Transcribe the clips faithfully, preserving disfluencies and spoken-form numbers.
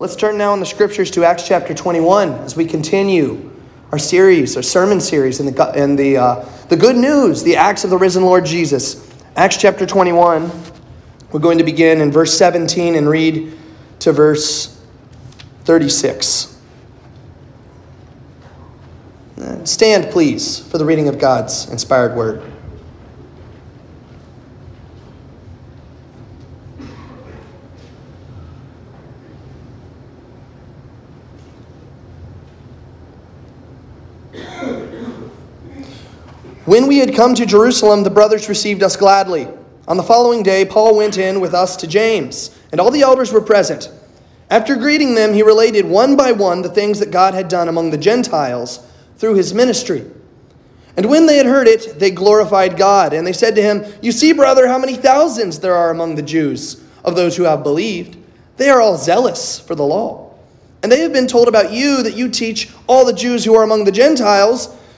Let's turn now in the scriptures to Acts chapter twenty-one as we continue our series, our sermon series, and the and the uh, the good news, the acts of the risen Lord Jesus. Acts chapter twenty-one. We're going to begin in verse seventeen and read to verse thirty-six. Stand, please, for the reading of God's inspired word. When we had come to Jerusalem, the brothers received us gladly. On the following day, Paul went in with us to James, and all the elders were present. After greeting them, he related one by one the things that God had done among the Gentiles through his ministry. And when they had heard it, they glorified God, and they said to him, "You see, brother, how many thousands there are among the Jews of those who have believed. They are all zealous for the law. And they have been told about you that you teach all the Jews who are among the Gentiles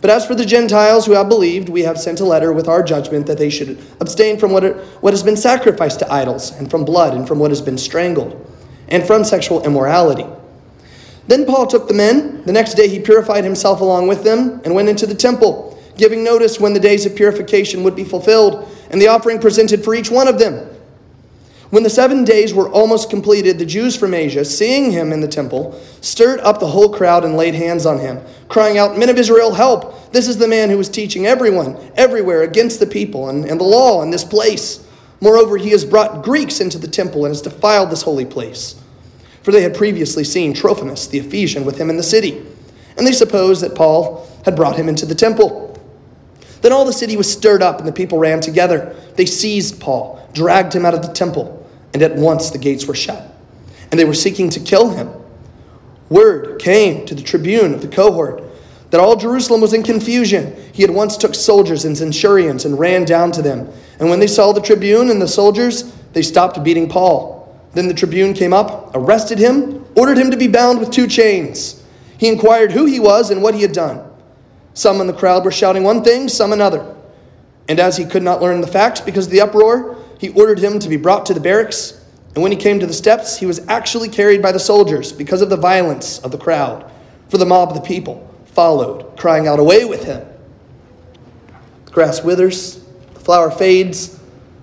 But as for the Gentiles who have believed, we have sent a letter with our judgment that they should abstain from what it, what has been sacrificed to idols, and from blood, and from what has been strangled, and from sexual immorality." Then Paul took the men. The next day he purified himself along with them and went into the temple, giving notice when the days of purification would be fulfilled, and the offering presented for each one of them. When the seven days were almost completed, the Jews from Asia, seeing him in the temple, stirred up the whole crowd and laid hands on him, crying out, "Men of Israel, help! This is the man who is teaching everyone, everywhere, against the people and, and the law in this place. Moreover, he has brought Greeks into the temple and has defiled this holy place." For they had previously seen Trophimus, the Ephesian, with him in the city, and they supposed that Paul had brought him into the temple. Then all the city was stirred up, and the people ran together. They seized Paul, dragged him out of the temple, and at once the gates were shut, and they were seeking to kill him. Word came to the tribune of the cohort that all Jerusalem was in confusion. He at once took soldiers and centurions and ran down to them. And when they saw the tribune and the soldiers, they stopped beating Paul. Then the tribune came up, arrested him, ordered him to be bound with two chains. He inquired who he was and what he had done. Some in the crowd were shouting one thing, some another. And as he could not learn the facts because of the uproar, he ordered him to be brought to the barracks, and when he came to the steps, he was actually carried by the soldiers because of the violence of the crowd, for the mob of the people followed, crying out, "Away with him!" The grass withers, the flower fades,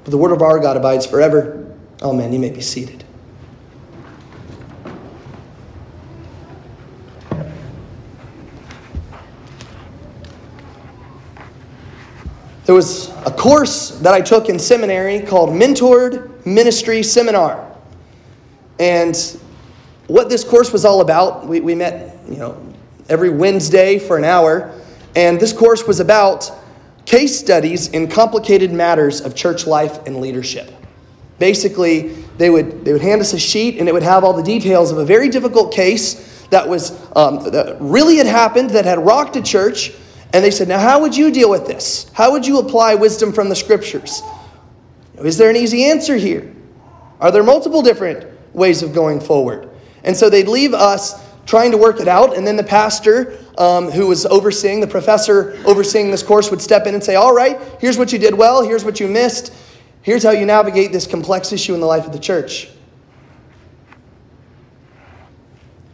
but the word of our God abides forever. Amen. You may be seated. There was a course that I took in seminary called Mentored Ministry Seminar. And what this course was all about, we, we met, you know, every Wednesday for an hour. And this course was about case studies in complicated matters of church life and leadership. Basically, they would they would hand us a sheet, and it would have all the details of a very difficult case that was um, that really had happened, that had rocked a church. And they said, "Now, how would you deal with this? How would you apply wisdom from the scriptures? Is there an easy answer here? Are there multiple different ways of going forward?" And so they'd leave us trying to work it out. And then the pastor um, who was overseeing, the professor overseeing this course, would step in and say, "All right, here's what you did well. Here's what you missed. Here's how you navigate this complex issue in the life of the church."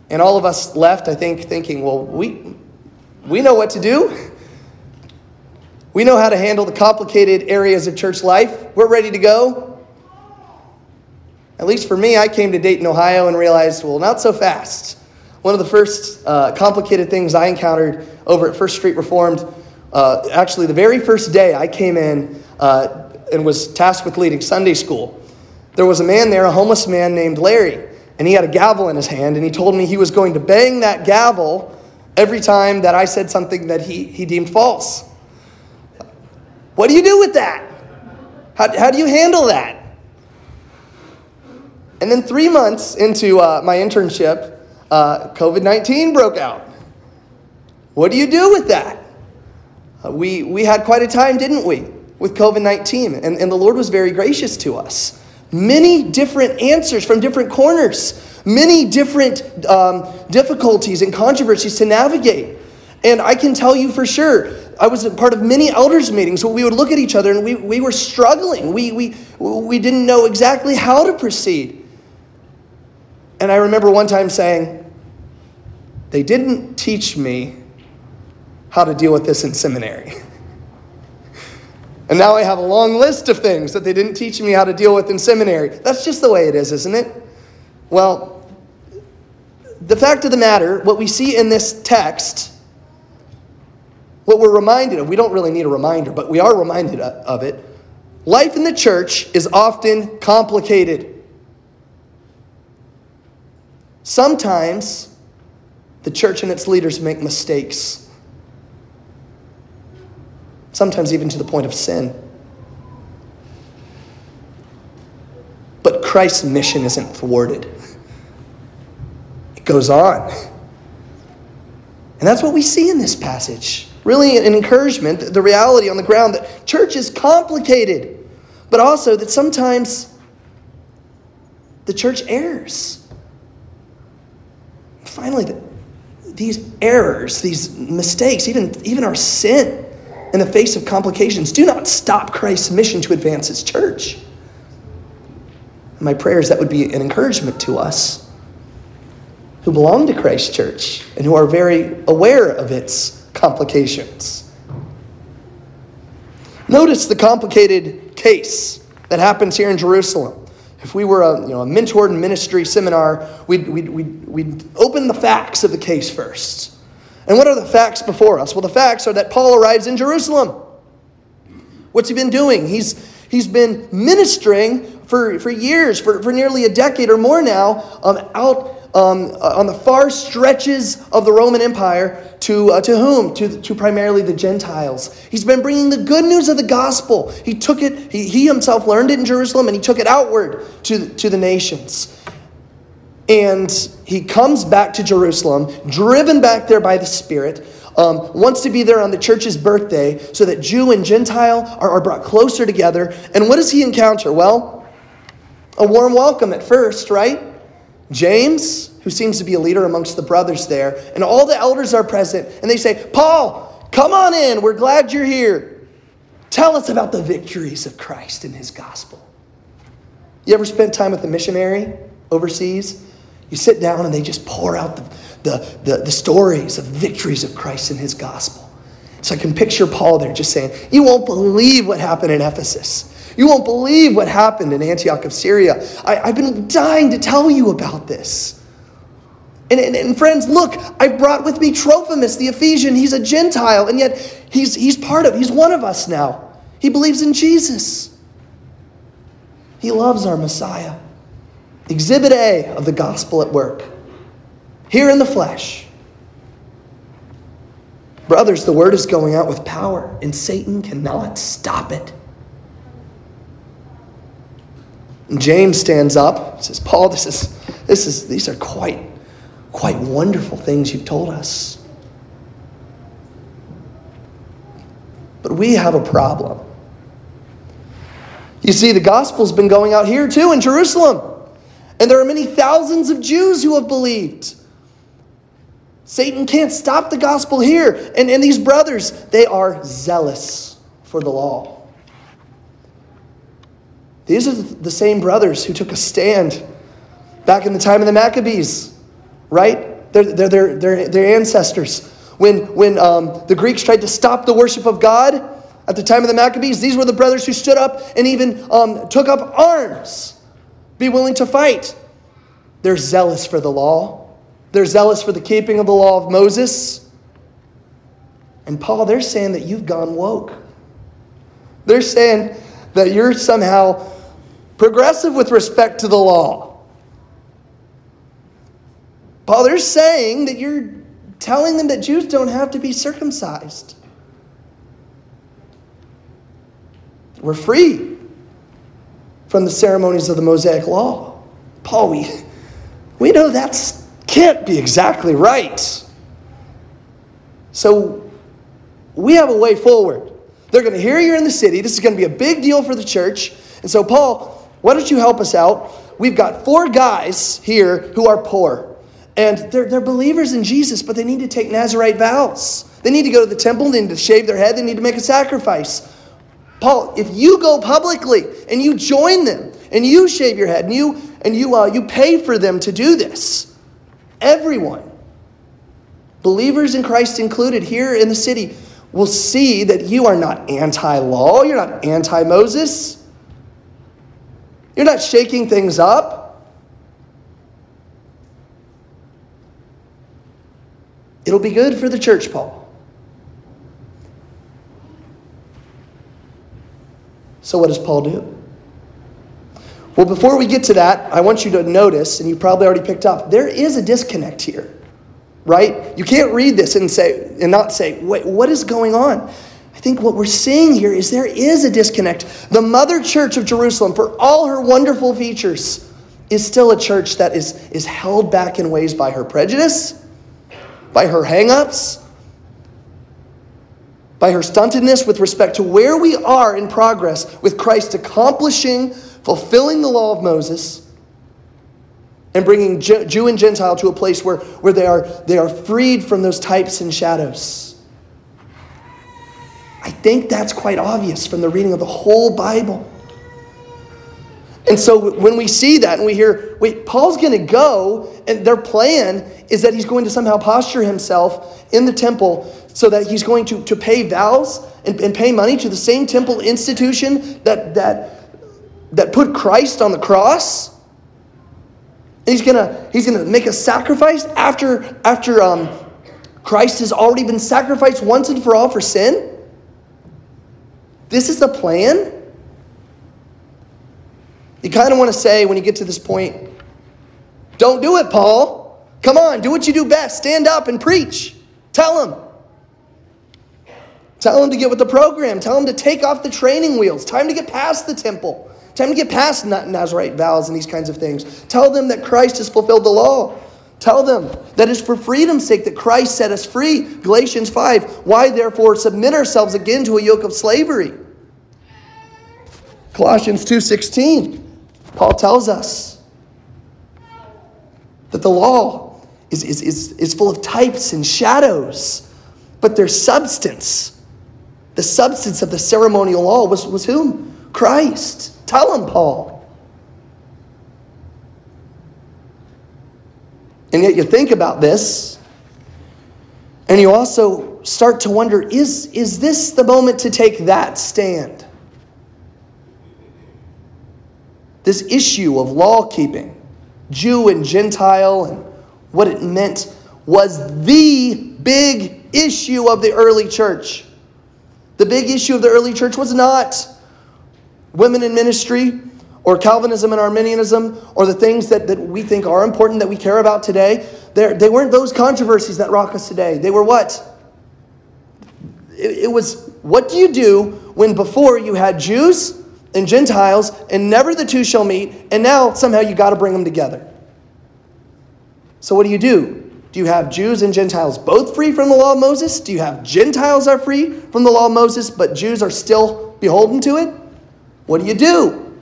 And all of us left, I think, thinking, well, we... We know what to do. We know how to handle the complicated areas of church life. We're ready to go. At least for me, I came to Dayton, Ohio, and realized, well, not so fast. One of the first uh, complicated things I encountered over at First Street Reformed, uh, actually the very first day I came in uh, and was tasked with leading Sunday school, there was a man there, a homeless man named Larry, and he had a gavel in his hand, and he told me he was going to bang that gavel every time that I said something that he, he deemed false. What do you do with that? How, how do you handle that? And then three months into uh, my internship, uh, covid nineteen broke out. What do you do with that? Uh, we we had quite a time, didn't we, with covid nineteen? And, and the Lord was very gracious to us. Many different answers from different corners. Many different um, difficulties and controversies to navigate. And I can tell you for sure, I was a part of many elders meetings where we would look at each other and we, we were struggling. We, we, we didn't know exactly how to proceed. And I remember one time saying, they didn't teach me how to deal with this in seminary. And now I have a long list of things that they didn't teach me how to deal with in seminary. That's just the way it is, isn't it? Well, the fact of the matter, what we see in this text, what we're reminded of, we don't really need a reminder, but we are reminded of it. Life in the church is often complicated. Sometimes the church and its leaders make mistakes. Sometimes even to the point of sin. But Christ's mission isn't thwarted. It goes on. And that's what we see in this passage. Really an encouragement, the reality on the ground that church is complicated, but also that sometimes the church errs. Finally, the, these errors, these mistakes, even, even our sin in the face of complications, do not stop Christ's mission to advance his church. And my prayer is that would be an encouragement to us who belong to Christ's church and who are very aware of its complications. Notice the complicated case that happens here in Jerusalem. If we were a, you know, a mentored ministry seminar, we'd, we'd, we'd, we'd open the facts of the case first. And what are the facts before us? Well, the facts are that Paul arrives in Jerusalem. What's he been doing? He's he's been ministering for, for years, for, for nearly a decade or more now, um, out Um, on the far stretches of the Roman Empire to uh, to whom? To, to primarily the Gentiles. He's been bringing the good news of the gospel. He took it, he, he himself learned it in Jerusalem, and he took it outward to, to the nations. And he comes back to Jerusalem, driven back there by the Spirit, um, wants to be there on the church's birthday so that Jew and Gentile are, are brought closer together. And what does he encounter? Well, a warm welcome at first, right? James, who seems to be a leader amongst the brothers there, and all the elders are present, and they say, Paul, come on in. We're glad you're here. Tell us about the victories of Christ and his gospel. You ever spent time with a missionary overseas? You sit down and they just pour out the, the, the, the stories of victories of Christ and his gospel. So I can picture Paul there just saying, you won't believe what happened in Ephesus. You won't believe what happened in Antioch of Syria. I, I've been dying to tell you about this. And, and, and friends, look, I brought with me Trophimus, the Ephesian. He's a Gentile, and yet he's, he's part of, he's one of us now. He believes in Jesus. He loves our Messiah. Exhibit A of the gospel at work. Here in the flesh. Brothers, the word is going out with power, and Satan cannot stop it. James stands up and says, Paul, this is this is these are quite quite wonderful things you've told us. But we have a problem. You see, the gospel's been going out here too in Jerusalem. And there are many thousands of Jews who have believed. Satan can't stop the gospel here. And, and these brothers, they are zealous for the law. These are the same brothers who took a stand back in the time of the Maccabees, right? They're, they're, they're, they're, their ancestors. When, when um, the Greeks tried to stop the worship of God at the time of the Maccabees, these were the brothers who stood up and even um, took up arms, be willing to fight. They're zealous for the law. They're zealous for the keeping of the law of Moses. And Paul, they're saying that you've gone woke. They're saying that you're somehow progressive with respect to the law. Paul, they're saying that you're telling them that Jews don't have to be circumcised. We're free from the ceremonies of the Mosaic law. Paul, we, we know that can't be exactly right. So we have a way forward. They're going to hear you're in the city. This is going to be a big deal for the church. And so, Paul, why don't you help us out? We've got four guys here who are poor. And they're, they're believers in Jesus, but they need to take Nazarite vows. They need to go to the temple. They need to shave their head. They need to make a sacrifice. Paul, if you go publicly and you join them and you shave your head and you and you uh, you pay for them to do this, everyone, believers in Christ included here in the city, will see that you are not anti-law. You're not anti-Moses. You're not shaking things up. It'll be good for the church, Paul. So what does Paul do? Well, before we get to that, I want you to notice, and you probably already picked up, there is a disconnect here, right? You can't read this and say and not say, wait, what is going on? I think what we're seeing here is there is a disconnect. The mother church of Jerusalem, for all her wonderful features, is still a church that is, is held back in ways by her prejudice, by her hang-ups, by her stuntedness with respect to where we are in progress with Christ accomplishing, fulfilling the law of Moses and bringing Jew and Gentile to a place where, where they are, they are freed from those types and shadows. I think that's quite obvious from the reading of the whole Bible. And so when we see that and we hear, wait, Paul's going to go, and their plan is that he's going to somehow posture himself in the temple so that he's going to, to pay vows and, and pay money to the same temple institution that that that put Christ on the cross. And he's gonna he's gonna make a sacrifice after after um, Christ has already been sacrificed once and for all for sin. This is the plan. You kind of want to say when you get to this point, don't do it, Paul. Come on, do what you do best. Stand up and preach. Tell him. Tell him to get with the program. Tell him to take off the training wheels. Time to get past the temple. Time to get past Nazarite vows and these kinds of things. Tell them that Christ has fulfilled the law. Tell them that it's for freedom's sake that Christ set us free. Galatians five, why therefore submit ourselves again to a yoke of slavery? Colossians two sixteen, Paul tells us that the law is, is, is, is full of types and shadows, but their substance, the substance of the ceremonial law was, was whom? Christ. Tell him, Paul. And yet you think about this, and you also start to wonder, is, is this the moment to take that stand? This issue of law-keeping, Jew and Gentile, and what it meant was the big issue of the early church. The big issue of the early church was not women in ministry or Calvinism and Arminianism or the things that, that we think are important that we care about today. They're, they weren't those controversies that rock us today. They were what? It, it was, what do you do when before you had Jews and Gentiles, and never the two shall meet, and now somehow you got to bring them together. So what do you do? Do you have Jews and Gentiles both free from the law of Moses? Do you have Gentiles are free from the law of Moses, but Jews are still beholden to it? What do you do?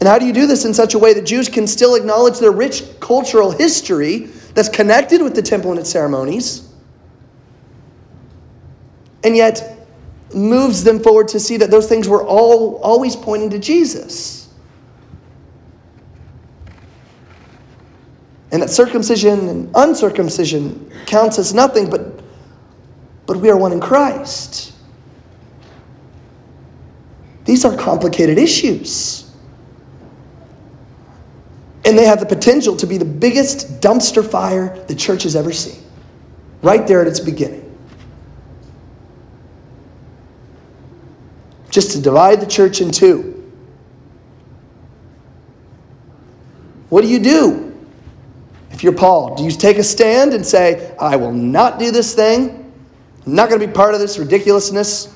And how do you do this in such a way that Jews can still acknowledge their rich cultural history that's connected with the temple and its ceremonies, and yet moves them forward to see that those things were all always pointing to Jesus. And that circumcision and uncircumcision counts as nothing, but, but we are one in Christ. These are complicated issues. And they have the potential to be the biggest dumpster fire the church has ever seen. Right there at its beginning. Just to divide the church in two. What do you do if you're Paul? Do you take a stand and say, I will not do this thing. I'm not going to be part of this ridiculousness.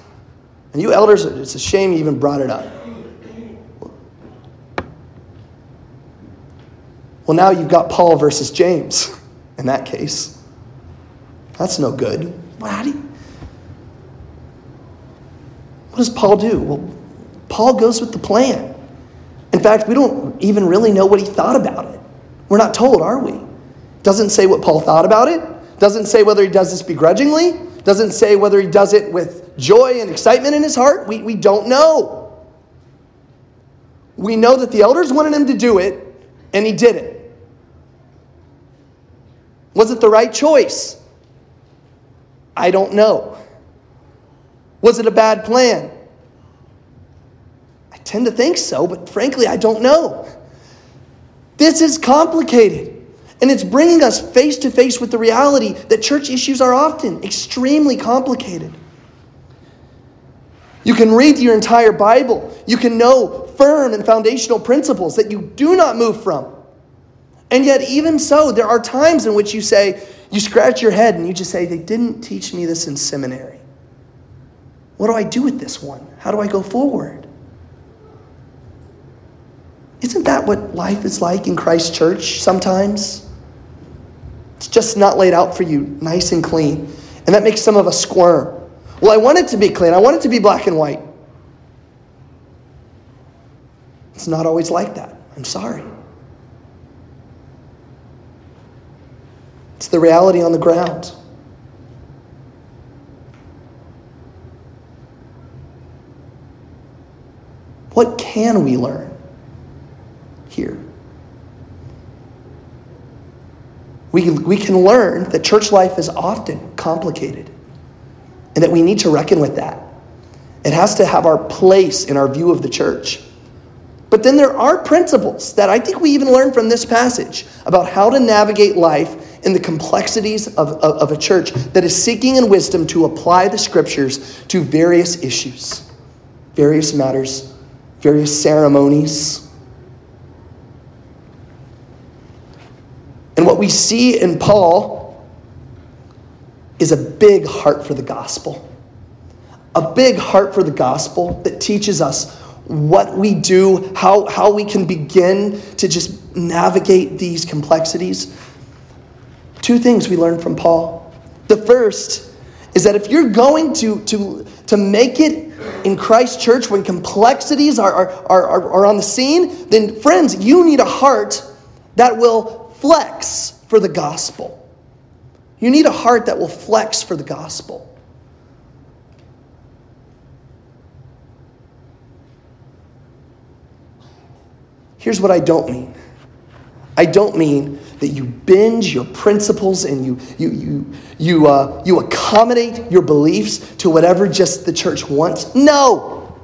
And you elders, it's a shame you even brought it up. Well, now you've got Paul versus James in that case. That's no good. What, do you, what does Paul do? Well, Paul goes with the plan. In fact, we don't even really know what he thought about it. We're not told, are we? Doesn't say what Paul thought about it. Doesn't say whether he does this begrudgingly. Doesn't say whether he does it with joy and excitement in his heart. We, we don't know. We know that the elders wanted him to do it, and he did it. Was it the right choice? I don't know. Was it a bad plan? I tend to think so, but frankly, I don't know. This is complicated. And it's bringing us face to face with the reality that church issues are often extremely complicated. You can read your entire Bible. You can know firm and foundational principles that you do not move from. And yet, even so, there are times in which you say, you scratch your head and you just say, they didn't teach me this in seminary. What do I do with this one? How do I go forward? Isn't that what life is like in Christ's church sometimes? It's just not laid out for you nice and clean. And that makes some of us squirm. Well, I want it to be clean. I want it to be black and white. It's not always like that. I'm sorry. It's the reality on the ground. What can we learn here? We, we can learn that church life is often complicated and that we need to reckon with that. It has to have our place in our view of the church. But then there are principles that I think we even learn from this passage about how to navigate life in the complexities of, of, of a church that is seeking in wisdom to apply the scriptures to various issues, various matters, various ceremonies. And what we see in Paul is a big heart for the gospel. A big heart for the gospel that teaches us what we do, how, how we can begin to just navigate these complexities. Two things we learned from Paul. The first is that if you're going to, to, to make it in Christ's church when complexities are, are, are, are on the scene, then friends, you need a heart that will flex for the gospel. You need a heart that will flex for the gospel. Here's what I don't mean. I don't mean that you binge your principles and you you you you uh, you accommodate your beliefs to whatever just the church wants. No,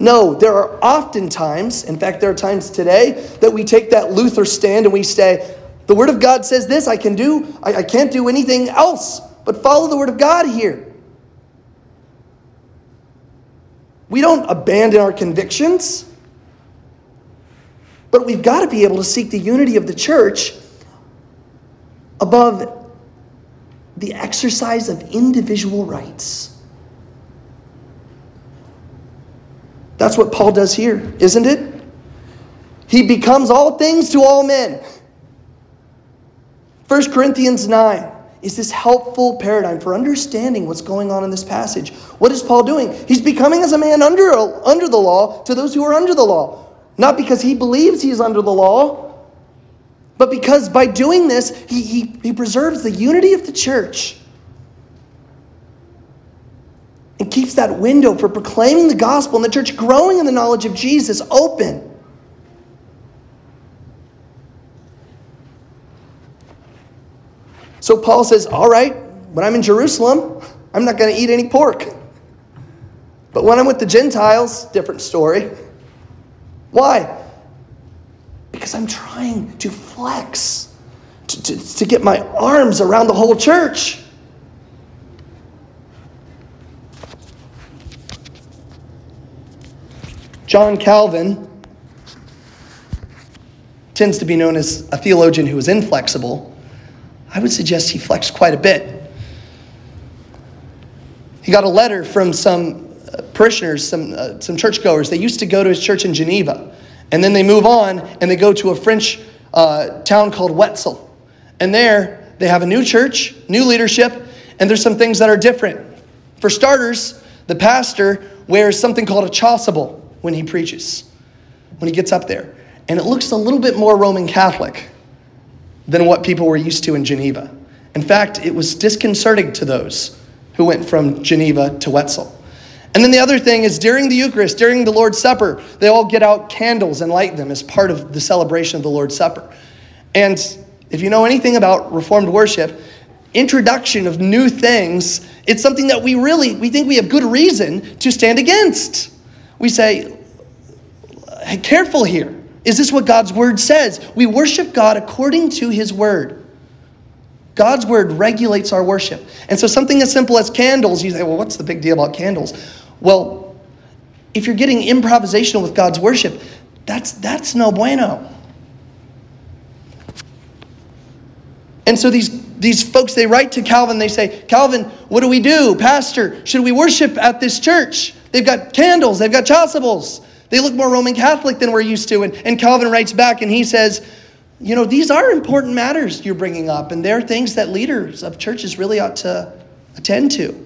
no. There are often times, in fact, there are times today that we take that Luther stand and we say, the Word of God says this, I can do, I, I can't do anything else but follow the Word of God here. We don't abandon our convictions, but we've got to be able to seek the unity of the church above the exercise of individual rights. That's what Paul does here, isn't it? He becomes all things to all men. First Corinthians nine is this helpful paradigm for understanding what's going on in this passage. What is Paul doing? He's becoming as a man under, under the law to those who are under the law. Not because he believes he's under the law, but because by doing this, he, he, he preserves the unity of the church and keeps that window for proclaiming the gospel and the church growing in the knowledge of Jesus open. So Paul says, all right, when I'm in Jerusalem, I'm not going to eat any pork. But when I'm with the Gentiles, different story. Why? Because I'm trying to flex, to, to, to get my arms around the whole church. John Calvin tends to be known as a theologian who is inflexible. I would suggest he flexed quite a bit. He got a letter from some parishioners, some uh, some churchgoers. They used to go to his church in Geneva, and then they move on and they go to a French uh, town called Wetzel. And there, they have a new church, new leadership, and there's some things that are different. For starters, the pastor wears something called a chasuble when he preaches, when he gets up there. And it looks a little bit more Roman Catholic than what people were used to in Geneva. In fact, it was disconcerting to those who went from Geneva to Wetzel. And then the other thing is during the Eucharist, during the Lord's Supper, they all get out candles and light them as part of the celebration of the Lord's Supper. And if you know anything about Reformed worship, introduction of new things, it's something that we really, we think we have good reason to stand against. We say, hey, careful here. Is this what God's word says? We worship God according to his word. God's word regulates our worship. And so something as simple as candles, you say, well, what's the big deal about candles? Well, if you're getting improvisational with God's worship, that's that's no bueno. And so these, these folks, they write to Calvin, they say, Calvin, what do we do? Pastor, should we worship at this church? They've got candles, they've got chasubles. They look more Roman Catholic than we're used to. And, and Calvin writes back and he says, you know, these are important matters you're bringing up, and they're things that leaders of churches really ought to attend to.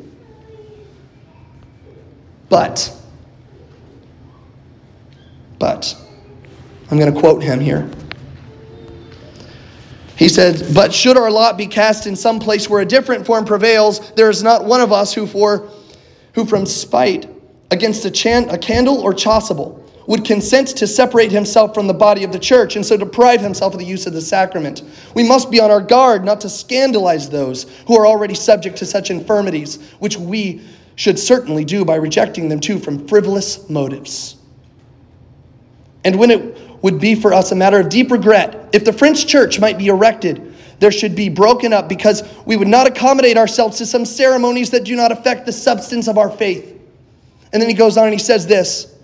But, but, I'm going to quote him here. He said, but should our lot be cast in some place where a different form prevails, there is not one of us who for, who from spite against a, chan- a candle or chasuble would consent to separate himself from the body of the church and so deprive himself of the use of the sacrament. We must be on our guard not to scandalize those who are already subject to such infirmities, which we should certainly do by rejecting them too from frivolous motives. And when it would be for us a matter of deep regret, if the French church might be erected, there should be broken up because we would not accommodate ourselves to some ceremonies that do not affect the substance of our faith. And then he goes on and he says this,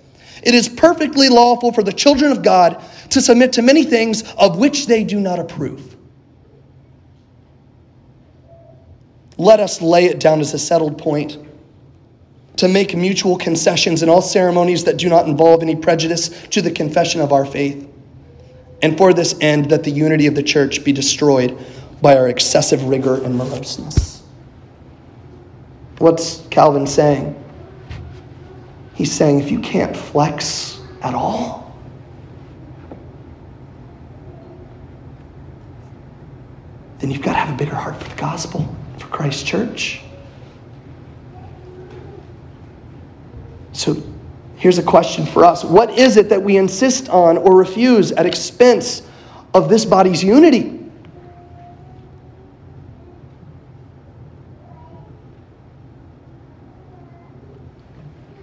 it is perfectly lawful for the children of God to submit to many things of which they do not approve. Let us lay it down as a settled point to make mutual concessions in all ceremonies that do not involve any prejudice to the confession of our faith. And for this end, that the unity of the church be destroyed by our excessive rigor and moroseness. What's Calvin saying? He's saying if you can't flex at all, then you've got to have a bigger heart for the gospel, for Christ's church. So here's a question for us. What is it that we insist on or refuse at expense of this body's unity?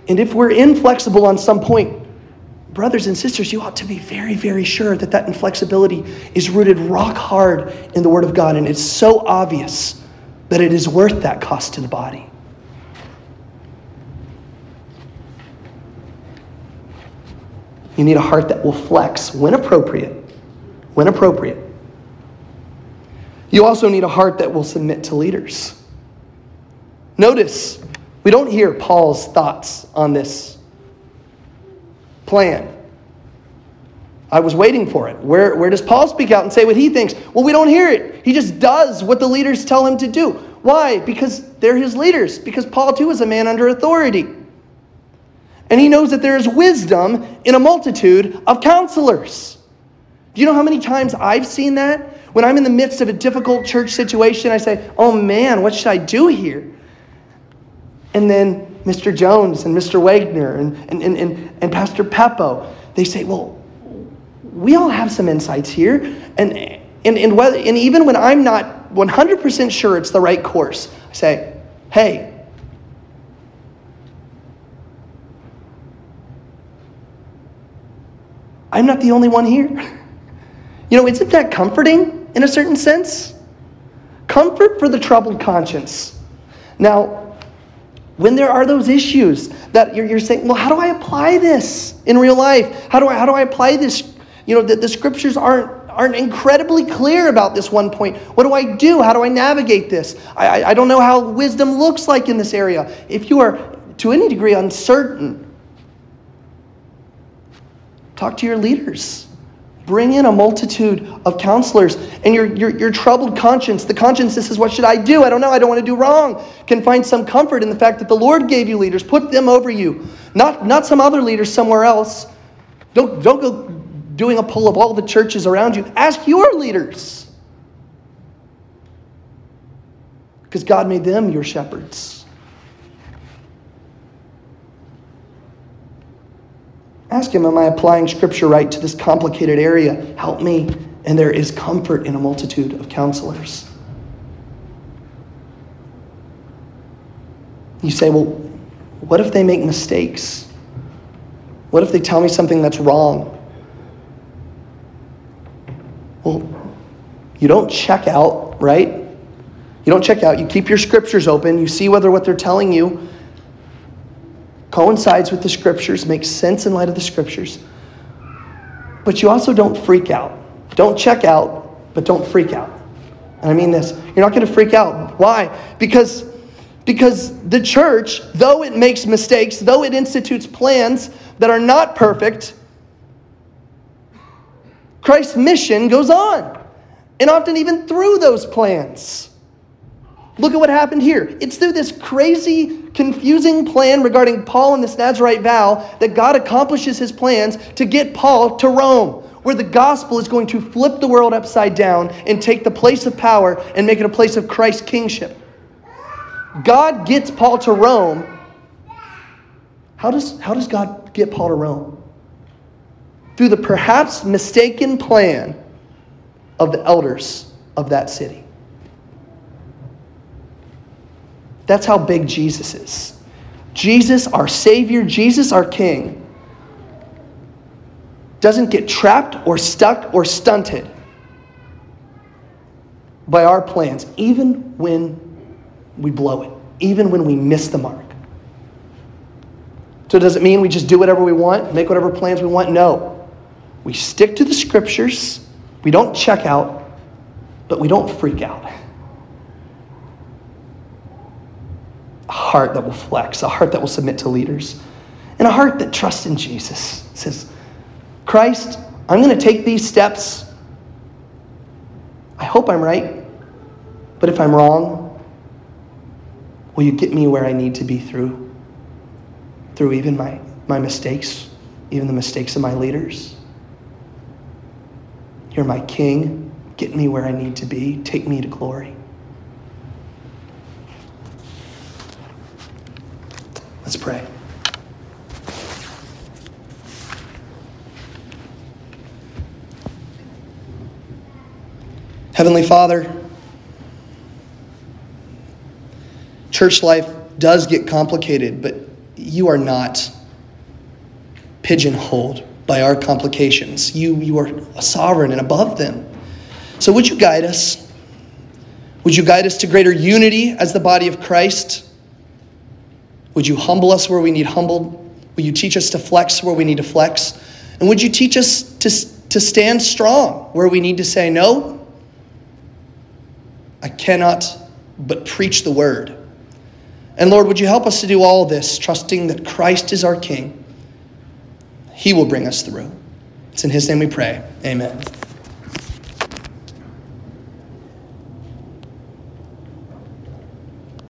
And if we're inflexible on some point, brothers and sisters, you ought to be very, very sure that that inflexibility is rooted rock hard in the Word of God. And it's so obvious that it is worth that cost to the body. You need a heart that will flex when appropriate, when appropriate. You also need a heart that will submit to leaders. Notice, we don't hear Paul's thoughts on this plan. I was waiting for it. Where, where does Paul speak out and say what he thinks? Well, we don't hear it. He just does what the leaders tell him to do. Why? Because they're his leaders. Because Paul, too, is a man under authority. And he knows that there is wisdom in a multitude of counselors. Do you know how many times I've seen that? When I'm in the midst of a difficult church situation, I say, oh man, what should I do here? And then Mister Jones and Mister Wagner and, and, and, and, and Pastor Peppo, they say, well, we all have some insights here. And, and, and, whether, and even when I'm not one hundred percent sure it's the right course, I say, hey, I'm not the only one here. You know, isn't that comforting in a certain sense? Comfort for the troubled conscience. Now, when there are those issues that you're, you're saying, well, how do I apply this in real life? How do I how do I apply this? You know, the, the scriptures aren't aren't incredibly clear about this one point. What do I do? How do I navigate this? I, I, I don't know how wisdom looks like in this area. If you are to any degree uncertain, talk to your leaders. Bring in a multitude of counselors, and your, your your troubled conscience, the conscience, this is what should I do? I don't know. I don't want to do wrong. Can find some comfort in the fact that the Lord gave you leaders. Put them over you, not not some other leaders somewhere else. Don't don't go doing a poll of all the churches around you. Ask your leaders, because God made them your shepherds. Ask him, am I applying scripture right to this complicated area? Help me. And there is comfort in a multitude of counselors. You say, well, what if they make mistakes? What if they tell me something that's wrong? Well, you don't check out, right? You don't check out. You keep your scriptures open. You see whether what they're telling you coincides with the scriptures, makes sense in light of the scriptures. But you also don't freak out. Don't check out, but don't freak out. And I mean this, you're not going to freak out. Why? Because, because the church, though it makes mistakes, though it institutes plans that are not perfect, Christ's mission goes on. And often even through those plans. Look at what happened here. It's through this crazy, confusing plan regarding Paul and this Nazarite vow that God accomplishes his plans to get Paul to Rome, where the gospel is going to flip the world upside down and take the place of power and make it a place of Christ's kingship. God gets Paul to Rome. How does, how does God get Paul to Rome? Through the perhaps mistaken plan of the elders of that city. That's how big Jesus is. Jesus, our Savior, Jesus, our King, doesn't get trapped or stuck or stunted by our plans, even when we blow it, even when we miss the mark. So does it mean we just do whatever we want, make whatever plans we want? No. We stick to the scriptures. We don't check out, but we don't freak out. A heart that will flex, a heart that will submit to leaders, and a heart that trusts in Jesus. It says, Christ, I'm going to take these steps. I hope I'm right, but if I'm wrong, will you get me where I need to be through? Through even my, my mistakes, even the mistakes of my leaders. You're my King. Get me where I need to be. Take me to glory. Let's pray. Heavenly Father, church life does get complicated, but you are not pigeonholed by our complications. You, you are sovereign and above them. So would you guide us? Would you guide us to greater unity as the body of Christ? Would you humble us where we need humbled? Will you teach us to flex where we need to flex? And would you teach us to, to stand strong where we need to say, no, I cannot but preach the word. And Lord, would you help us to do all this, trusting that Christ is our King? He will bring us through. It's in his name we pray. Amen.